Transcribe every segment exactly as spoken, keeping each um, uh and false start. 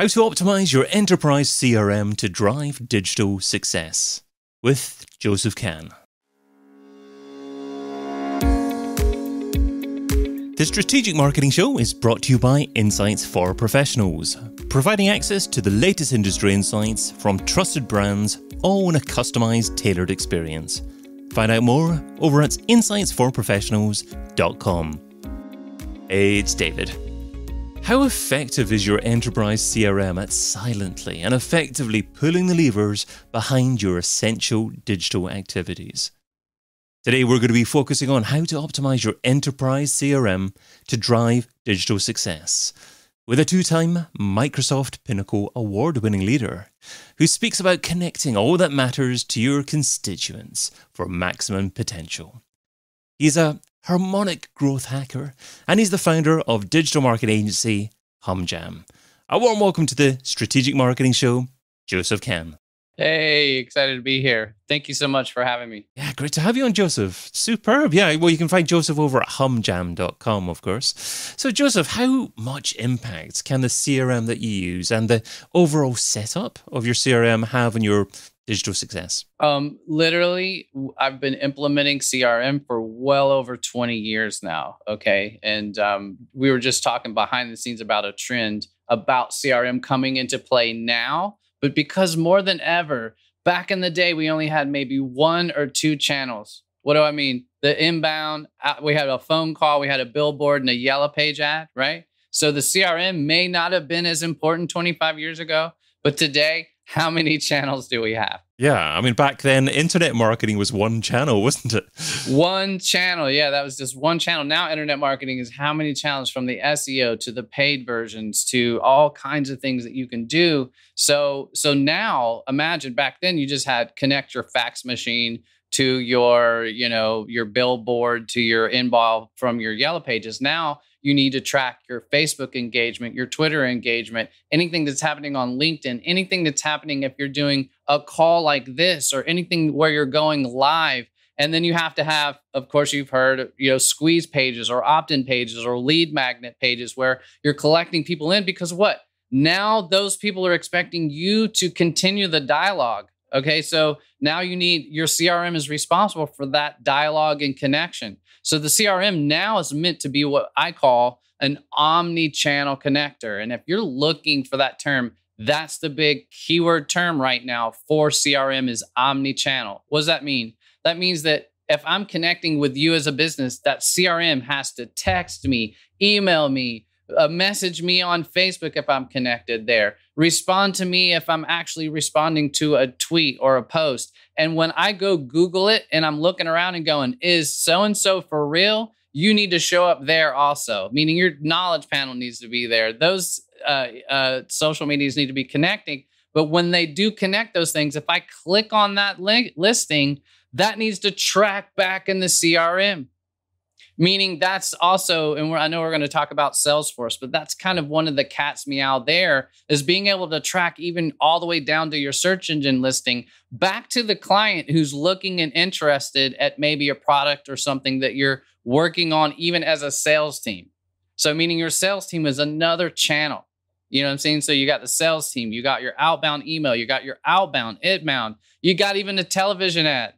How to optimize your enterprise C R M to drive digital success with Joseph Kahn. The Strategic Marketing Show is brought to you by Insights for Professionals, providing access to the latest industry insights from trusted brands, all in a customized, tailored experience. Find out more over at insights for professionals dot com. It's David. How effective is your enterprise C R M at silently and effectively pulling the levers behind your essential digital activities? Today, we're going to be focusing on how to optimize your enterprise C R M to drive digital success with a two-time Microsoft Pinnacle award-winning leader who speaks about connecting all that matters to your constituents for maximum potential. He's a Harmonic Growth Hacker, and he's the founder of digital marketing agency HumJam. A warm welcome to the Strategic Marketing Show, Joseph Kahn. Hey, excited to be here. Thank you so much for having me. Yeah, great to have you on, Joseph. Superb. Yeah, well, you can find Joseph over at hum jam dot com, of course. So, Joseph, how much impact can the C R M that you use and the overall setup of your C R M have on your digital success? Um, literally, I've been implementing C R M for well over twenty years now. Okay. And um, we were just talking behind the scenes about a trend about C R M coming into play now. But because more than ever, back in the day, we only had maybe one or two channels. What do I mean? The inbound, we had a phone call, we had a billboard and a yellow page ad, right? So the C R M may not have been as important twenty-five years ago, but today, how many channels do we have? Yeah, I mean, back then, internet marketing was one channel, wasn't it? One channel. Yeah, that was just one channel. Now, internet marketing is how many channels, from the S E O to the paid versions to all kinds of things that you can do. So, so now, imagine back then, you just had connect your fax machine to your, you know, your billboard, to your inbound from your yellow pages. Now, you need to track your Facebook engagement, your Twitter engagement, anything that's happening on LinkedIn, anything that's happening if you're doing a call like this or anything where you're going live. And then you have to have, of course, you've heard, you know, squeeze pages or opt-in pages or lead magnet pages where you're collecting people in, because what? Now those people are expecting you to continue the dialogue. Okay, so now you need, your C R M is responsible for that dialogue and connection. So the C R M now is meant to be what I call an omni-channel connector. And if you're looking for that term, that's the big keyword term right now for C R M is omni-channel. What does that mean? That means that if I'm connecting with you as a business, that C R M has to text me, email me, Uh, message me on Facebook if I'm connected there. Respond to me if I'm actually responding to a tweet or a post. And when I go Google it and I'm looking around and going, is so-and-so for real? You need to show up there also, meaning your knowledge panel needs to be there. Those uh, uh, social medias need to be connecting. But when they do connect those things, if I click on that link listing, that needs to track back in the C R M. Meaning that's also, and we're, I know we're going to talk about Salesforce, but that's kind of one of the cat's meow there, is being able to track even all the way down to your search engine listing back to the client who's looking and interested at maybe a product or something that you're working on even as a sales team. So meaning your sales team is another channel. You know what I'm saying? So you got the sales team, you got your outbound email, you got your outbound, inbound, you got even a television ad.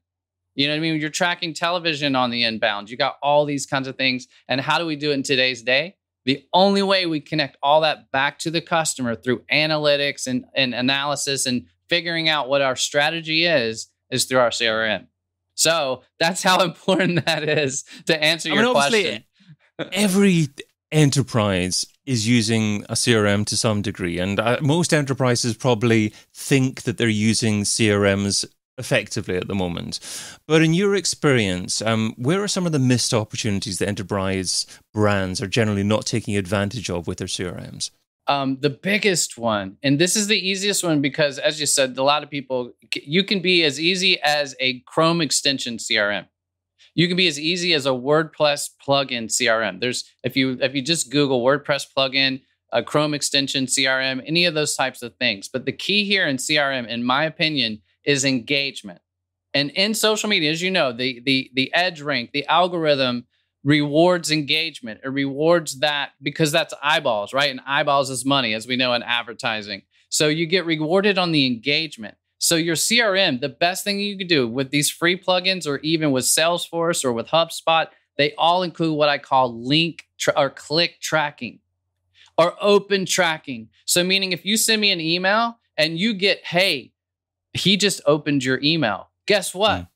You know what I mean? You're tracking television on the inbound. You got all these kinds of things. And how do we do it in today's day? The only way we connect all that back to the customer through analytics and, and analysis and figuring out what our strategy is, is through our C R M. So that's how important that is to answer I your mean, question. Every enterprise is using a C R M to some degree. And uh, most enterprises probably think that they're using C R Ms effectively at the moment. But in your experience, um, where are some of the missed opportunities that enterprise brands are generally not taking advantage of with their C R Ms? Um, the biggest one, and this is the easiest one because, as you said, a lot of people, you can be as easy as a Chrome extension C R M. You can be as easy as a WordPress plugin C R M. There's, if you if you just Google WordPress plugin, a Chrome extension C R M, any of those types of things. But the key here in C R M, in my opinion, is engagement. And in social media, as you know, the the the edge rank, the algorithm rewards engagement. It rewards that because that's eyeballs, right? And eyeballs is money, as we know in advertising. So you get rewarded on the engagement. So your C R M, the best thing you can do with these free plugins or even with Salesforce or with HubSpot, they all include what I call link tra- or click tracking or open tracking. So meaning if you send me an email and you get, hey, he just opened your email. Guess what? Mm.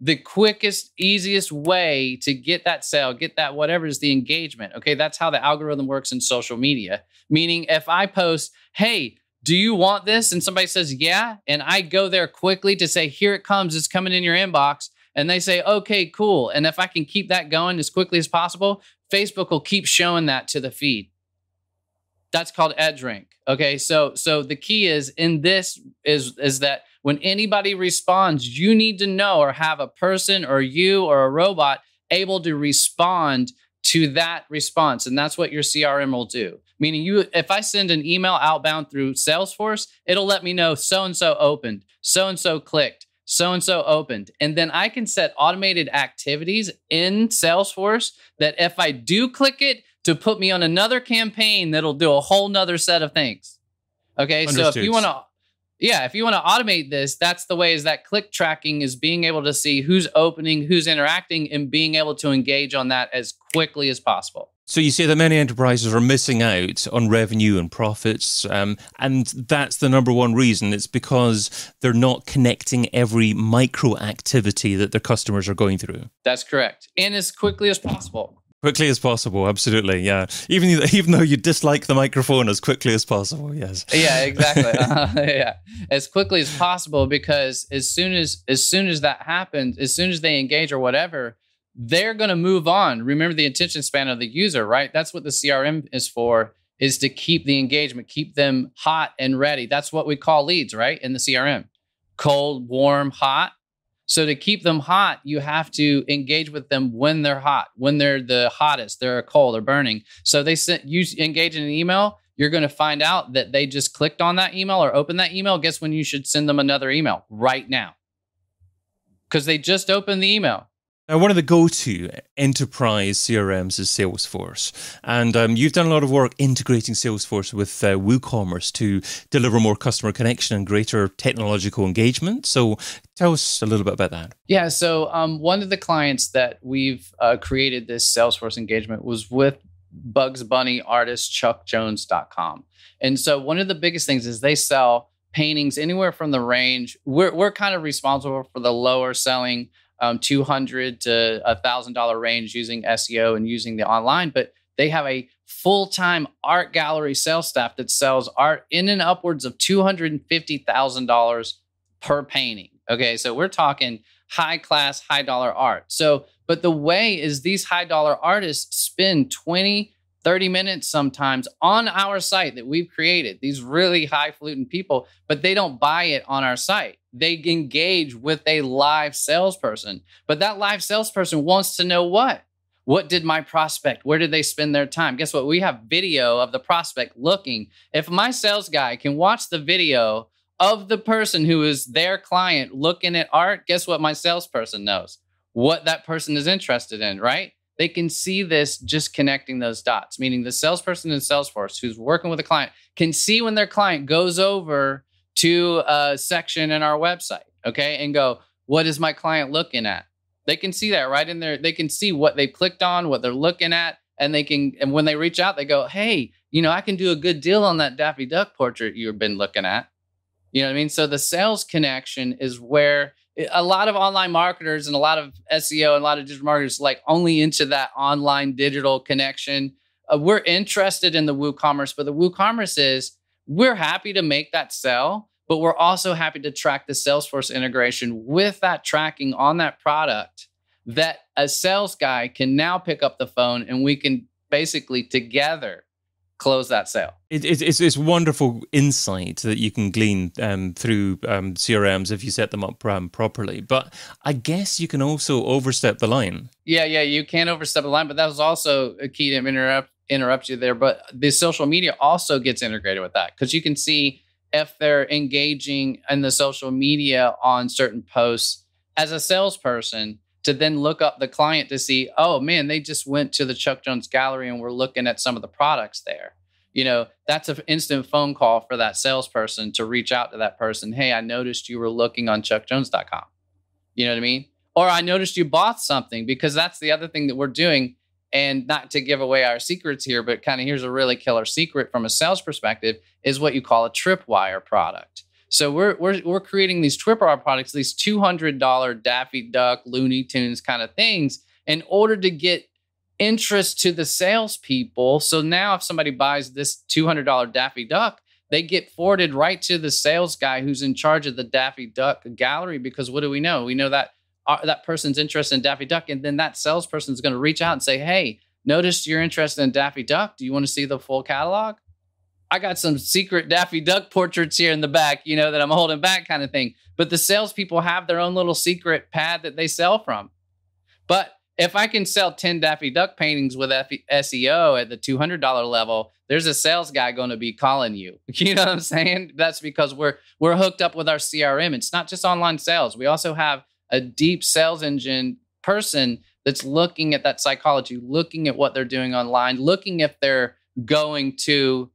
The quickest, easiest way to get that sale, get that whatever is the engagement. Okay, that's how the algorithm works in social media. Meaning if I post, hey, do you want this? And somebody says, yeah. And I go there quickly to say, here it comes. It's coming in your inbox. And they say, okay, cool. And if I can keep that going as quickly as possible, Facebook will keep showing that to the feed. That's called edge rank. Okay, so so the key is in this is, is that when anybody responds, you need to know or have a person or you or a robot able to respond to that response. And that's what your C R M will do. Meaning you, if I send an email outbound through Salesforce, it'll let me know so-and-so opened, so-and-so clicked, so-and-so opened. And then I can set automated activities in Salesforce that if I do click it, to put me on another campaign that'll do a whole nother set of things. Okay, Understood. So if you want to, yeah, if you want to automate this, that's the way is that click tracking is being able to see who's opening, who's interacting, and being able to engage on that as quickly as possible. So you say that many enterprises are missing out on revenue and profits, um, and that's the number one reason. It's because they're not connecting every micro activity that their customers are going through. That's correct, and as quickly as possible. Quickly as possible, absolutely, yeah. Even even though you dislike the microphone, as quickly as possible, yes. Yeah, exactly. uh, yeah, as quickly as possible, because as soon as as soon as that happens, as soon as they engage or whatever, they're going to move on. Remember the attention span of the user, right? That's what the C R M is for: is to keep the engagement, keep them hot and ready. That's what we call leads, right? In the C R M, cold, warm, hot. So to keep them hot, you have to engage with them when they're hot, when they're the hottest, they're cold, they're burning. So they sent you engage in an email, you're going to find out that they just clicked on that email or opened that email. Guess when you should send them another email right now, because they just opened the email. Now, one of the go-to enterprise C R Ms is Salesforce, and um, you've done a lot of work integrating Salesforce with uh, WooCommerce to deliver more customer connection and greater technological engagement. So tell us a little bit about that. Yeah, so um, one of the clients that we've uh, created this Salesforce engagement was with Bugs Bunny artist Chuck Jones dot com. And so one of the biggest things is they sell paintings anywhere from the range. We're, we're kind of responsible for the lower selling Um, two hundred dollars to one thousand dollars range using S E O and using the online, but they have a full-time art gallery sales staff that sells art in and upwards of two hundred fifty thousand dollars per painting. Okay, so we're talking high-class, high-dollar art. So, but the way is these high-dollar artists spend twenty, thirty minutes sometimes on our site that we've created, these really highfalutin people, but they don't buy it on our site. They engage with a live salesperson, but that live salesperson wants to know what? What did my prospect, where did they spend their time? Guess what? We have video of the prospect looking. If my sales guy can watch the video of the person who is their client looking at art, guess what? My salesperson knows what that person is interested in, right? They can see this just connecting those dots, meaning the salesperson in Salesforce who's working with a client can see when their client goes over to a section in our website, okay, and go, what is my client looking at? They can see that right in there. They can see what they clicked on, what they're looking at, and they can, and when they reach out, they go, hey, you know, I can do a good deal on that Daffy Duck portrait you've been looking at. You know what I mean? So the sales connection is where a lot of online marketers and a lot of S E O and a lot of digital marketers like only into that online digital connection. Uh, we're interested in the WooCommerce, but the WooCommerce is we're happy to make that sell, but we're also happy to track the Salesforce integration with that tracking on that product that a sales guy can now pick up the phone and we can basically together close that sale. It, it, it's, it's wonderful insight that you can glean um, through um, C R Ms if you set them up um, properly. But I guess you can also overstep the line. Yeah, yeah, you can overstep the line. But that was also a key to interrupt, interrupt you there. But the social media also gets integrated with that because you can see if they're engaging in the social media on certain posts as a salesperson to then look up the client to see, oh man, they just went to the Chuck Jones gallery and we're looking at some of the products there. You know, that's an instant phone call for that salesperson to reach out to that person. Hey, I noticed you were looking on Chuck Jones dot com. You know what I mean? Or I noticed you bought something, because that's the other thing that we're doing. And not to give away our secrets here, but kind of here's a really killer secret from a sales perspective is what you call a tripwire product. So we're we're we're creating these tripwire products, these two hundred dollars Daffy Duck, Looney Tunes kind of things in order to get interest to the salespeople. So now if somebody buys this two hundred dollars Daffy Duck, they get forwarded right to the sales guy who's in charge of the Daffy Duck gallery, because what do we know? We know that uh, that person's interested in Daffy Duck, and then that salesperson is going to reach out and say, hey, notice you're interested in Daffy Duck. Do you want to see the full catalog? I got some secret Daffy Duck portraits here in the back, you know, that I'm holding back kind of thing. But the salespeople have their own little secret pad that they sell from. But if I can sell ten Daffy Duck paintings with F- S E O at the two hundred dollars level, there's a sales guy going to be calling you. You know what I'm saying? That's because we're we're hooked up with our C R M. It's not just online sales. We also have a deep sales engine person that's looking at that psychology, looking at what they're doing online, looking if they're going to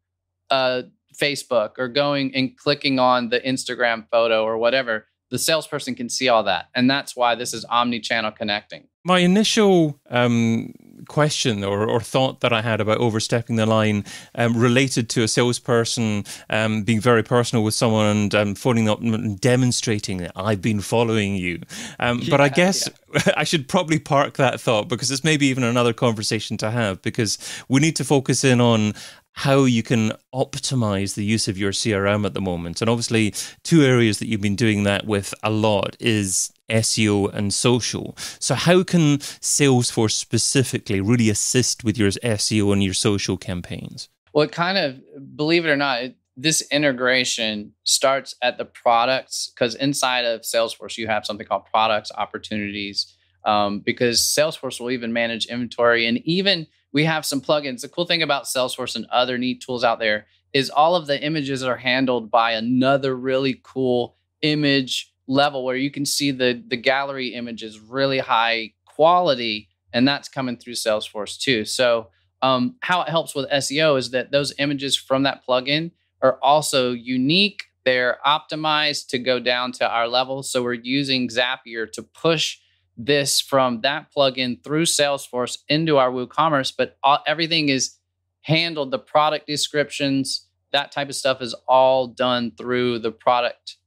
uh, Facebook or going and clicking on the Instagram photo or whatever. The salesperson can see all that. And that's why this is omni-channel connecting. My initial um, question or, or thought that I had about overstepping the line um, related to a salesperson um, being very personal with someone and um, phoning up and demonstrating that I've been following you. Um, yeah, but I guess yeah. I should probably park that thought, because it's maybe even another conversation to have, because we need to focus in on how you can optimize the use of your C R M at the moment. And obviously, two areas that you've been doing that with a lot is S E O and social. So how can Salesforce specifically really assist with your S E O and your social campaigns? Well, it kind of, believe it or not, it, this integration starts at the products, because inside of Salesforce, you have something called products opportunities, um, because Salesforce will even manage inventory, and even we have some plugins. The cool thing about Salesforce and other neat tools out there is all of the images are handled by another really cool image level where you can see the, the gallery images really high quality, and that's coming through Salesforce too. So um, how it helps with S E O is that those images from that plugin are also unique. They're optimized to go down to our level. So we're using Zapier to push this from that plugin through Salesforce into our WooCommerce, but all, everything is handled. The product descriptions, that type of stuff is all done through the product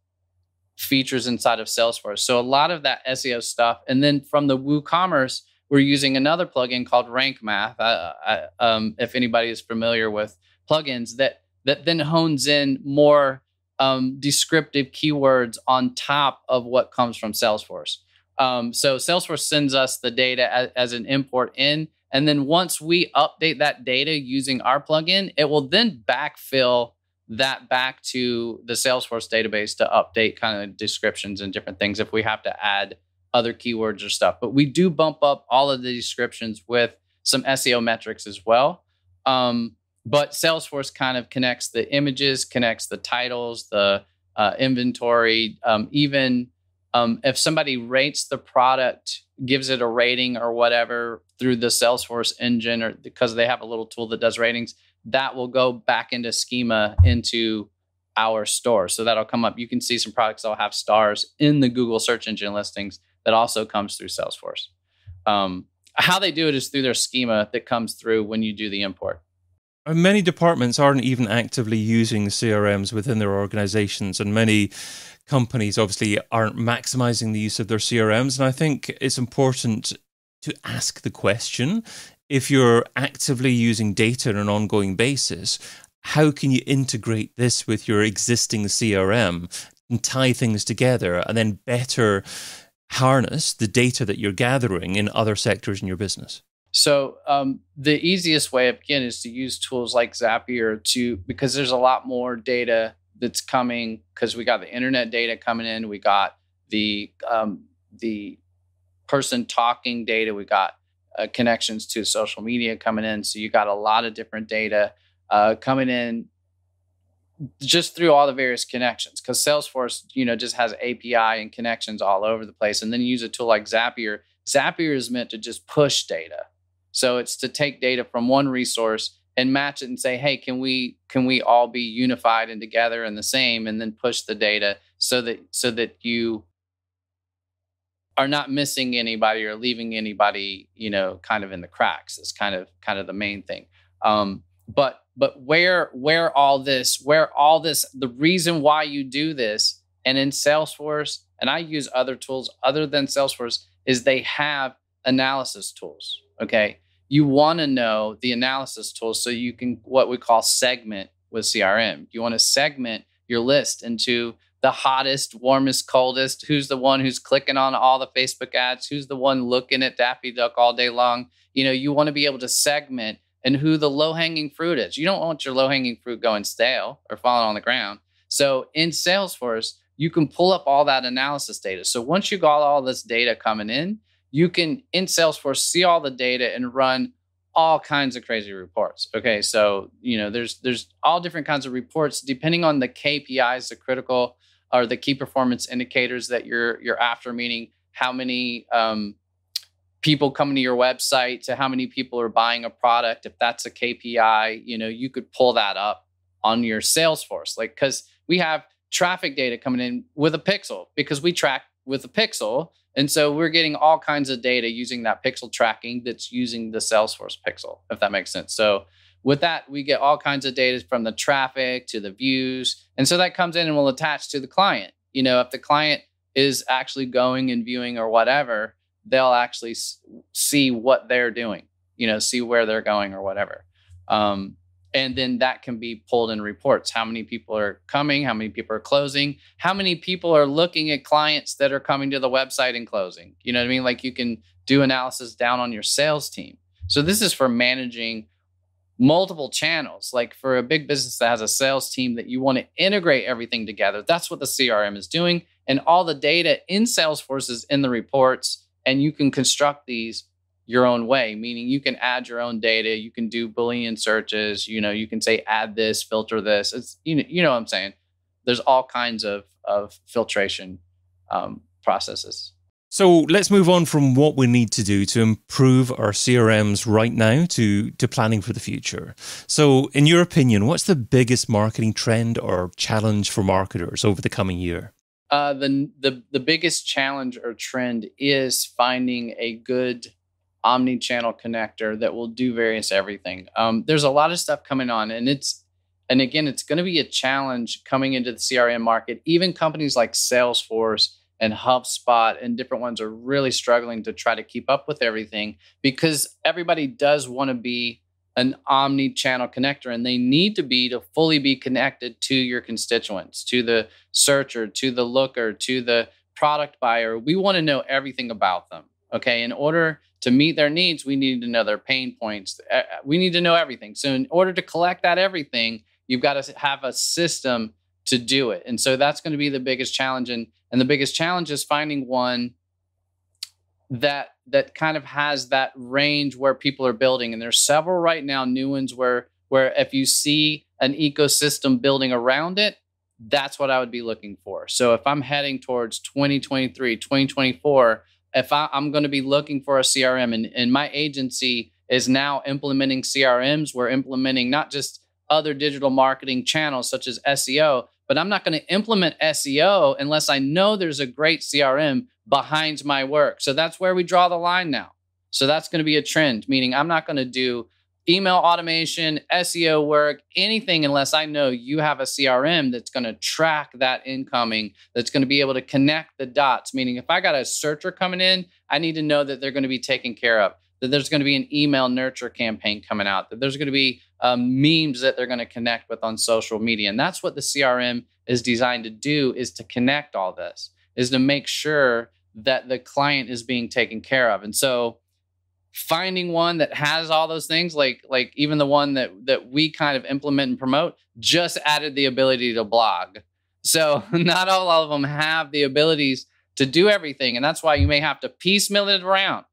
features inside of Salesforce. So a lot of that S E O stuff. And then from the WooCommerce, we're using another plugin called Rank Math. Uh, I, um, if anybody is familiar with plugins, that that then hones in more um, descriptive keywords on top of what comes from Salesforce. Um, so Salesforce sends us the data as, as an import in, and then once we update that data using our plugin, it will then backfill that back to the Salesforce database to update kind of descriptions and different things if we have to add other keywords or stuff. But we do bump up all of the descriptions with some S E O metrics as well. Um, but Salesforce kind of connects the images, connects the titles, the uh, inventory, um, even... Um, if somebody rates the product, gives it a rating or whatever through the Salesforce engine, or because they have a little tool that does ratings, that will go back into schema into our store. So that'll come up. You can see some products that'll have stars in the Google search engine listings that also comes through Salesforce. Um, how they do it is through their schema that comes through when you do the import. Many departments aren't even actively using C R Ms within their organizations, and many companies obviously aren't maximizing the use of their C R Ms. And I think it's important to ask the question, if you're actively using data on an ongoing basis, how can you integrate this with your existing C R M and tie things together and then better harness the data that you're gathering in other sectors in your business? So um, the easiest way, again, is to use tools like Zapier to, because there's a lot more data that's coming, because we got the internet data coming in. We got the um, the person talking data. We got uh, connections to social media coming in. So you got a lot of different data uh, coming in just through all the various connections, because Salesforce, you know, just has A P I and connections all over the place. And then you use a tool like Zapier Zapier is meant to just push data. So it's to take data from one resource and match it and say, hey, can we can we all be unified and together and the same, and then push the data so that so that you are not missing anybody or leaving anybody, you know, kind of in the cracks. It's kind of kind of the main thing. Um, but but where where all this, where all this, the reason why you do this, and in Salesforce, and I use other tools other than Salesforce, is they have analysis tools. Okay. You want to know the analysis tools so you can what we call segment with C R M. You want to segment your list into the hottest, warmest, coldest, who's the one who's clicking on all the Facebook ads, who's the one looking at Daffy Duck all day long. You know, you want to be able to segment and who the low-hanging fruit is. You don't want your low-hanging fruit going stale or falling on the ground. So in Salesforce, you can pull up all that analysis data. So once you got all this data coming in, you can, in Salesforce, see all the data and run all kinds of crazy reports. Okay, so, you know, there's there's all different kinds of reports depending on the K P Is, the critical or the key performance indicators that you're you're after, meaning how many um, people coming to your website to how many people are buying a product. If that's a K P I, you know, you could pull that up on your Salesforce. Like, because we have traffic data coming in with a pixel because we track with a pixel. And so we're getting all kinds of data using that pixel tracking that's using the Salesforce pixel, if that makes sense. So with that, we get all kinds of data from the traffic to the views. And so that comes in and will attach to the client. You know, if the client is actually going and viewing or whatever, they'll actually see what they're doing, you know, see where they're going or whatever. Um, and then that can be pulled in reports. How many people are coming? How many people are closing? How many people are looking at clients that are coming to the website and closing? You know what I mean? Like, you can do analysis down on your sales team. So this is for managing multiple channels. Like, for a big business that has a sales team that you want to integrate everything together, that's what the C R M is doing. And all the data in Salesforce is in the reports, and you can construct these your own way, meaning you can add your own data. You can do Boolean searches. You know, you can say, add this, filter this. It's, you know, you know what I'm saying? There's all kinds of, of filtration um, processes. So let's move on from what we need to do to improve our C R Ms right now to, to planning for the future. So in your opinion, what's the biggest marketing trend or challenge for marketers over the coming year? Uh, the, the, the biggest challenge or trend is finding a good omni-channel connector that will do various everything. Um, there's a lot of stuff coming on, and it's, and again, it's going to be a challenge coming into the C R M market. Even companies like Salesforce and HubSpot and different ones are really struggling to try to keep up with everything because everybody does want to be an omni-channel connector, and they need to be to fully be connected to your constituents, to the searcher, to the looker, to the product buyer. We want to know everything about them. Okay, in order to meet their needs, we need to know their pain points. We need to know everything. So in order to collect that everything, you've got to have a system to do it. And so that's going to be the biggest challenge. And, and the biggest challenge is finding one that that kind of has that range where people are building. And there's several right now, new ones where where if you see an ecosystem building around it, that's what I would be looking for. So if I'm heading towards twenty twenty-three, twenty twenty-four, if I, I'm going to be looking for a C R M, and, and my agency is now implementing C R Ms, we're implementing not just other digital marketing channels such as S E O, but I'm not going to implement S E O unless I know there's a great C R M behind my work. So that's where we draw the line now. So that's going to be a trend, meaning I'm not going to do email automation, S E O work, anything unless I know you have a C R M that's going to track that incoming, that's going to be able to connect the dots. Meaning if I got a searcher coming in, I need to know that they're going to be taken care of, that there's going to be an email nurture campaign coming out, that there's going to be um, memes that they're going to connect with on social media. And that's what the C R M is designed to do, is to connect all this, is to make sure that the client is being taken care of. And so finding one that has all those things, like like even the one that that we kind of implement and promote, just added the ability to blog. So not all of them have the abilities to do everything. And that's why you may have to piecemeal it around,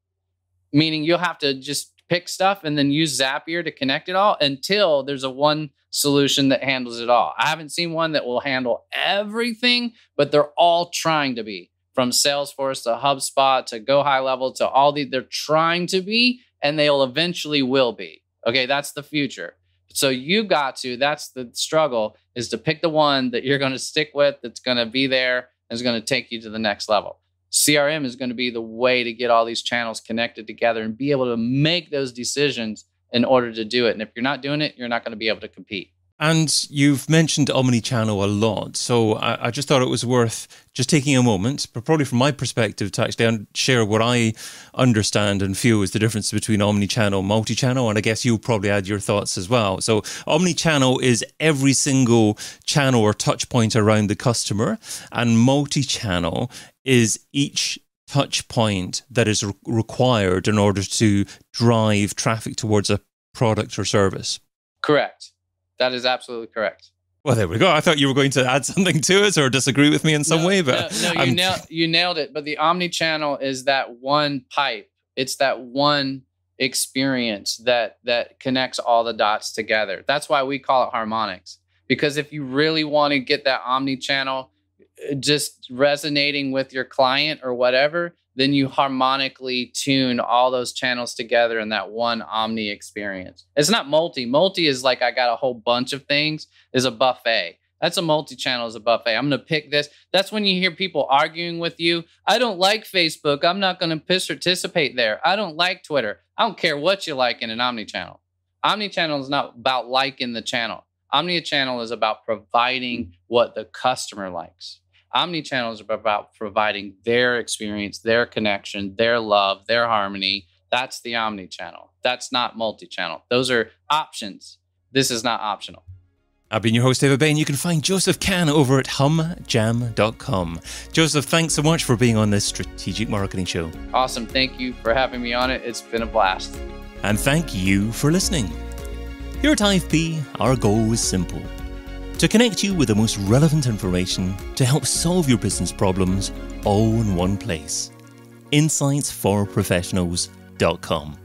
meaning you'll have to just pick stuff and then use Zapier to connect it all until there's a one solution that handles it all. I haven't seen one that will handle everything, but they're all trying to be. from Salesforce to HubSpot to GoHighLevel to all the, they're trying to be, and they'll eventually will be. Okay, that's the future. So you got to, that's the struggle, is to pick the one that you're going to stick with, that's going to be there, and is going to take you to the next level. C R M is going to be the way to get all these channels connected together and be able to make those decisions in order to do it. And if you're not doing it, you're not going to be able to compete. And you've mentioned omnichannel a lot. So I, I just thought it was worth just taking a moment, but probably from my perspective, to actually share what I understand and feel is the difference between omnichannel and multi-channel. And I guess you'll probably add your thoughts as well. So omnichannel is every single channel or touch point around the customer, and multi-channel is each touch point that is re- required in order to drive traffic towards a product or service. Correct. That is absolutely correct. Well, there we go. I thought you were going to add something to it or disagree with me in some no, way, but no, no you, nailed, you nailed it. But the omnichannel is that one pipe. It's that one experience that that connects all the dots together. That's why we call it harmonics. Because if you really want to get that omnichannel just resonating with your client or whatever, then you harmonically tune all those channels together in that one omni experience. It's not multi. Multi is like, I got a whole bunch of things, is a buffet. That's a multi-channel is a buffet. I'm going to pick this. That's when you hear people arguing with you. I don't like Facebook. I'm not going to participate there. I don't like Twitter. I don't care what you like in an omni-channel. Omni-channel is not about liking the channel. Omni-channel is about providing what the customer likes. Omnichannel is about providing their experience, their connection, their love, their harmony. That's the omnichannel. That's not multichannel. Those are options. This is not optional. I've been your host, David Bain. You can find Joseph Kahn over at hum jam dot com. Joseph, thanks so much for being on this Strategic Marketing Show. Awesome. Thank you for having me on it. It's been a blast. And thank you for listening. Here at I F P, our goal is simple: to connect you with the most relevant information to help solve your business problems all in one place. insights for professionals dot com